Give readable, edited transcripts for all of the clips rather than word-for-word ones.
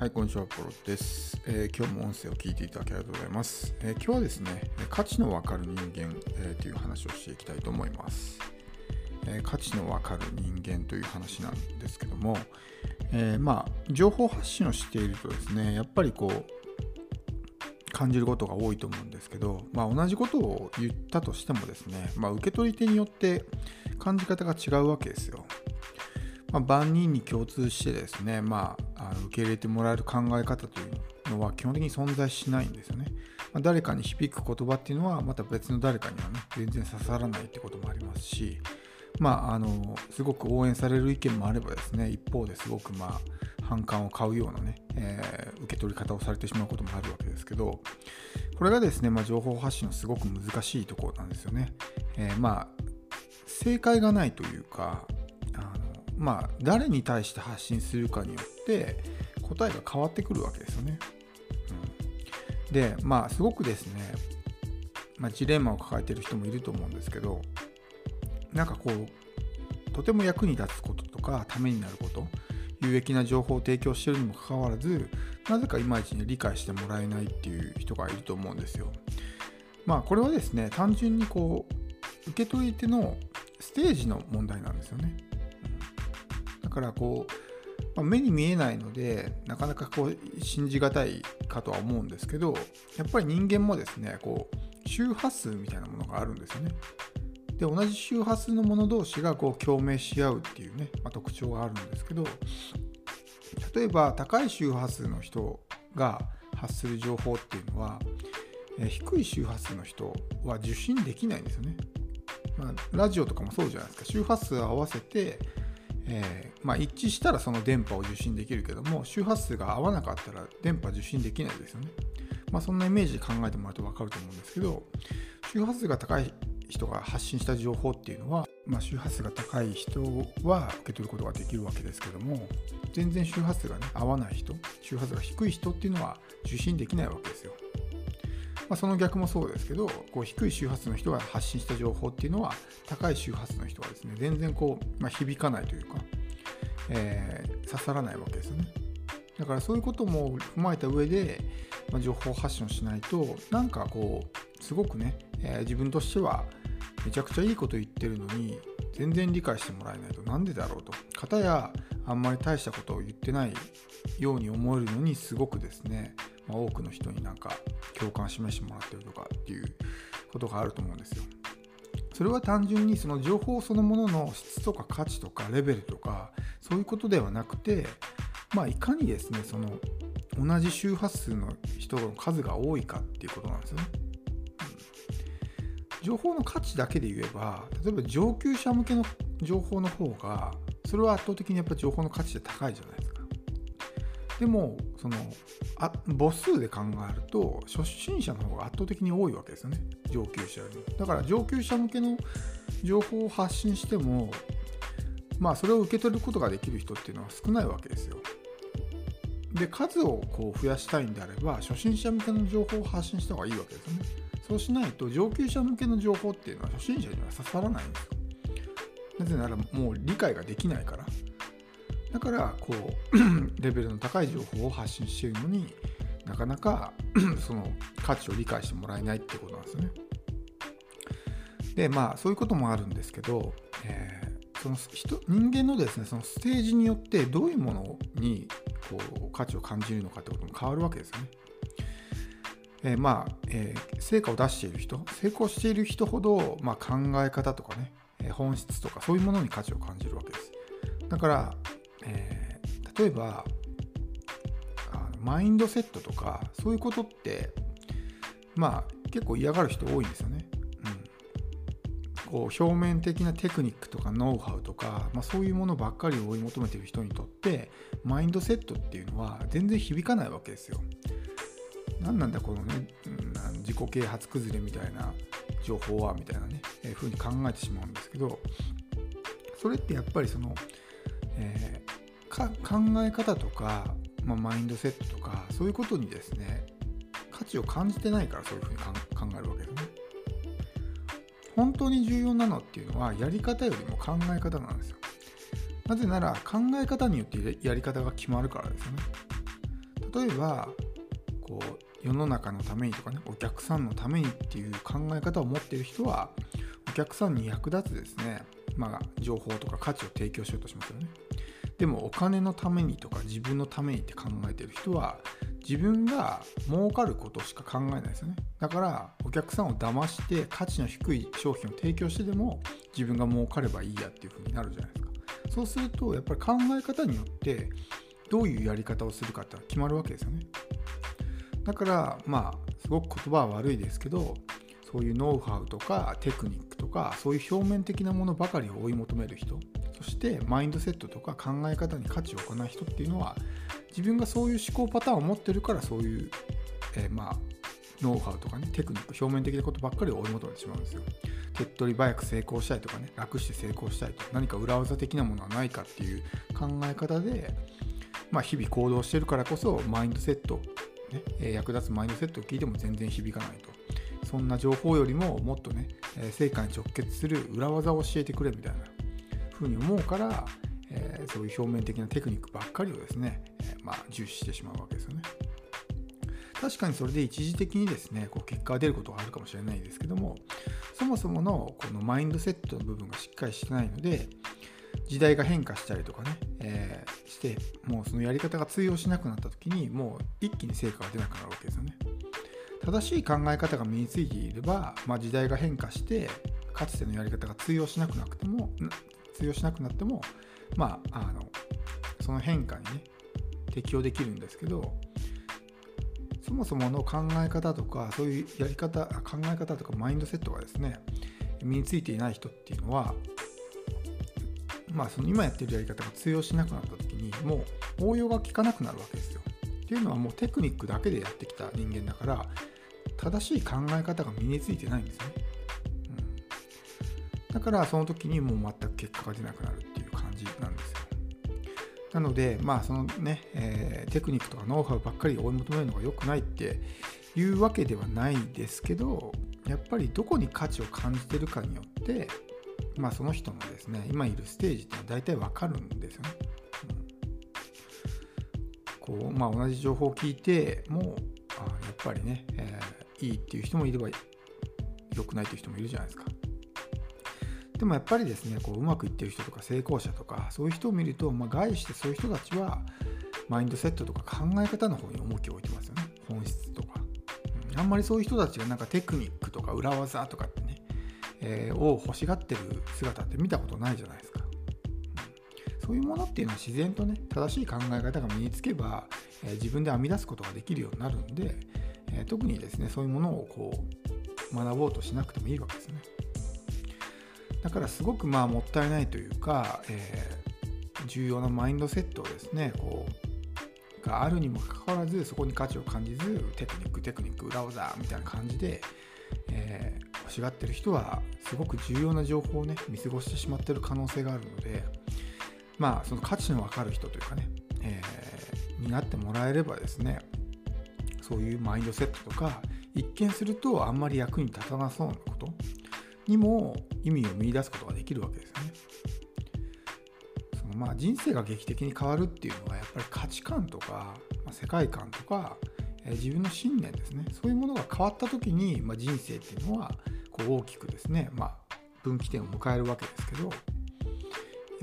はい、こんにちは、ポロです。今日も音声を聞いていただきありがとうございます。今日はですね、価値のわかる人間、という話をしていきたいと思います。価値のわかる人間という話なんですけども、情報発信をしているとですね、やっぱりこう感じることが多いと思うんですけど、同じことを言ったとしてもですね、受け取り手によって感じ方が違うわけですよ。万人に共通してですね、受け入れてもらえる考え方というのは基本的に存在しないんですよね。誰かに響く言葉っていうのはまた別の誰かにはね、全然刺さらないってこともありますし、すごく応援される意見もあればですね、一方ですごく反感を買うようなね、受け取り方をされてしまうこともあるわけですけど、これがですね、情報発信のすごく難しいところなんですよね。正解がないというか、誰に対して発信するかによって答えが変わってくるわけですよね。で、すごくですね、ジレンマを抱えている人もいると思うんですけど、とても役に立つこととかためになること、有益な情報を提供しているにもかかわらず、なぜかいまいち理解してもらえないっていう人がいると思うんですよ。これはですね、単純に受け取り手のステージの問題なんですよね。だから目に見えないので、なかなか信じがたいかとは思うんですけど、やっぱり人間もですね、周波数みたいなものがあるんですよね。で、同じ周波数のもの同士が共鳴し合うっていうね、特徴があるんですけど、例えば高い周波数の人が発する情報っていうのは、低い周波数の人は受信できないんですよね。ラジオとかもそうじゃないですか。周波数を合わせて、一致したらその電波を受信できるけども、周波数が合わなかったら電波受信できないですよね。そんなイメージで考えてもらうと分かると思うんですけど、周波数が高い人が発信した情報っていうのは、周波数が高い人は受け取ることができるわけですけども、全然周波数が、合わない人、周波数が低い人っていうのは受信できないわけですよ。その逆もそうですけど、低い周波数の人が発信した情報っていうのは、高い周波数の人はですね、全然響かないというか、刺さらないわけですよね。だからそういうことも踏まえた上で、情報発信をしないと、すごくね、自分としてはめちゃくちゃいいこと言ってるのに全然理解してもらえないと、なんでだろうと、片やあんまり大したことを言ってないように思えるのに、すごくですね、多くの人に共感を示してもらってるとかっていうことがあると思うんですよ。それは単純にその情報そのものの質とか価値とかレベルとか、そういうことではなくて、いかにですね、その同じ周波数の人の数が多いかっていうことなんですよね。情報の価値だけで言えば、例えば上級者向けの情報の方が、それは圧倒的にやっぱり情報の価値で高いじゃないですか。でも母数で考えると、初心者の方が圧倒的に多いわけですよね、上級者よりも。だから上級者向けの情報を発信しても、それを受け取ることができる人っていうのは少ないわけですよ。で、数を増やしたいんであれば、初心者向けの情報を発信した方がいいわけですよね。そうしないと上級者向けの情報っていうのは初心者には刺さらないんですよ。なぜならもう理解ができないから。だからレベルの高い情報を発信しているのに、なかなかその価値を理解してもらえないってことなんですよね。で、そういうこともあるんですけど、人間のですね、そのステージによってどういうものに価値を感じるのかってことも変わるわけですよね。成果を出している人、成功している人ほど、考え方とかね、本質とかそういうものに価値を感じるわけです。だから、例えばマインドセットとかそういうことって、結構嫌がる人多いんですよね。表面的なテクニックとかノウハウとか、そういうものばっかりを追い求めている人にとって、マインドセットっていうのは全然響かないわけですよ。何なんだこのね、自己啓発崩れみたいな情報はみたいなね、風に考えてしまうんですけど、それってやっぱりその、考え方とか、マインドセットとかそういうことにですね、価値を感じてないから、そういうふうに考えるわけですね。本当に重要なのっていうのは、やり方よりも考え方なんですよ。なぜなら考え方によってやり方が決まるからですよね。例えばこう世の中のためにとかね、お客さんのためにっていう考え方を持っている人はお客さんに役立つですね、情報とか価値を提供しようとしますよね。でもお金のためにとか自分のためにって考えている人は自分が儲かることしか考えないですよね。だからお客さんを騙して価値の低い商品を提供してでも自分が儲かればいいやっていう風になるじゃないですか。そうするとやっぱり考え方によってどういうやり方をするかって決まるわけですよね。だからすごく言葉は悪いですけど、そういうノウハウとかテクニックとかそういう表面的なものばかりを追い求める人、そしてマインドセットとか考え方に価値を置かない人っていうのは自分がそういう思考パターンを持ってるからそういう、ノウハウとかね、テクニック、表面的なことばっかりを追い求めてしまうんですよ。手っ取り早く成功したいとかね、楽して成功したいとか、何か裏技的なものはないかっていう考え方で、日々行動してるからこそマインドセット、役立つマインドセットを聞いても全然響かないと。そんな情報よりももっとね、成果に直結する裏技を教えてくれみたいな風に思うから、そういう表面的なテクニックばっかりをですね、重視してしまうわけですよね。確かにそれで一時的にですね、結果が出ることがあるかもしれないですけども、そもそものこのマインドセットの部分がしっかりしてないので、時代が変化したりとかね、して、もうそのやり方が通用しなくなった時に、もう一気に成果が出なくなるわけですよね。正しい考え方が身についていれば、時代が変化して、かつてのやり方が通用しなくなっても、その変化にね、適応できるんですけど、そもそもの考え方とかそういうやり方、考え方とかマインドセットがですね、身についていない人っていうのは、その今やってるやり方が通用しなくなった時にもう応用が効かなくなるわけですよ。っていうのはもうテクニックだけでやってきた人間だから正しい考え方が身についてないんですね。だからその時にもう全く結果が出なくなるっていう感じなんですよ。なので、テクニックとかノウハウばっかり追い求めるのが良くないっていうわけではないですけど、やっぱりどこに価値を感じてるかによって、その人のですね、今いるステージって大体わかるんですよね。同じ情報を聞いても、やっぱりね、いいっていう人もいれば良くないっていう人もいるじゃないですか。でもやっぱりですね、うまくいってる人とか成功者とかそういう人を見ると、概してそういう人たちはマインドセットとか考え方の方に重きを置いてますよね。本質とか、あんまりそういう人たちがテクニックとか裏技とかってね、を欲しがってる姿って見たことないじゃないですか。そういうものっていうのは自然とね、正しい考え方が身につけば、自分で編み出すことができるようになるんで、特にですね、そういうものを学ぼうとしなくてもいいわけですね。だからすごくもったいないというか、重要なマインドセットをですね、があるにもかかわらずそこに価値を感じず、テクニック裏技みたいな感じで、欲しがってる人はすごく重要な情報をね、見過ごしてしまっている可能性があるので、その価値の分かる人というかね、になってもらえればですね、そういうマインドセットとか一見するとあんまり役に立たなそうなことにも意味を見出すことができるわけですよね。人生が劇的に変わるっていうのはやっぱり価値観とか、世界観とか、自分の信念ですね、そういうものが変わった時に、人生っていうのは大きくですね、分岐点を迎えるわけですけど、や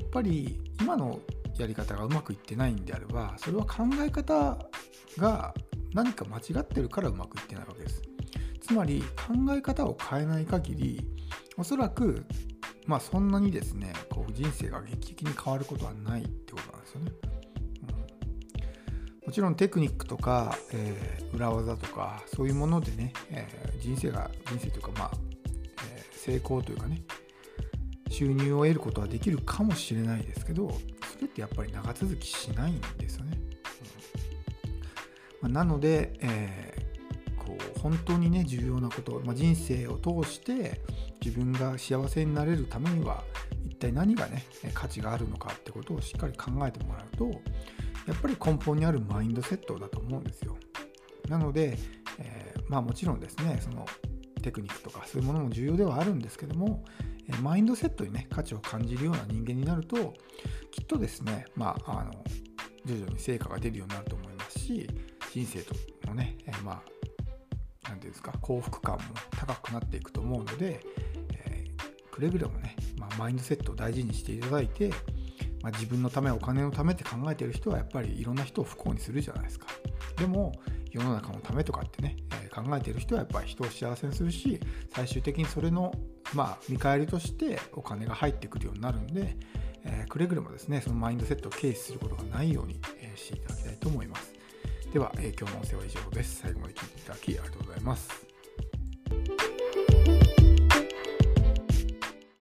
っぱり今のやり方がうまくいってないんであれば、それは考え方が何か間違ってるからうまくいってないわけです。つまり考え方を変えない限り、おそらく、そんなにですね、人生が劇的に変わることはないってことなんですよね。もちろんテクニックとか、裏技とかそういうものでね、人生というか、成功というかね、収入を得ることはできるかもしれないですけど、それってやっぱり長続きしないんですよね。なので、本当にね、重要なこと、人生を通して自分が幸せになれるためには一体何がね、価値があるのかってことをしっかり考えてもらうと、やっぱり根本にあるマインドセットだと思うんですよ。なので、もちろんですね、そのテクニックとかそういうものも重要ではあるんですけども、マインドセットにね、価値を感じるような人間になると、きっとですね、徐々に成果が出るようになると思いますし、人生のね、まあ何ていうんですか、幸福感も高くなっていくと思うので、くれぐれもね、マインドセットを大事にしていただいて、自分のためお金のためって考えてる人はやっぱりいろんな人を不幸にするじゃないですか。でも世の中のためとかってね、考えてる人はやっぱり人を幸せにするし、最終的にそれの見返りとしてお金が入ってくるようになるんで、くれぐれもですね、そのマインドセットを軽視することがないように、していただきたいと思います。では、今日の音声は以上です。最後まで聞いていただきありがとうございます。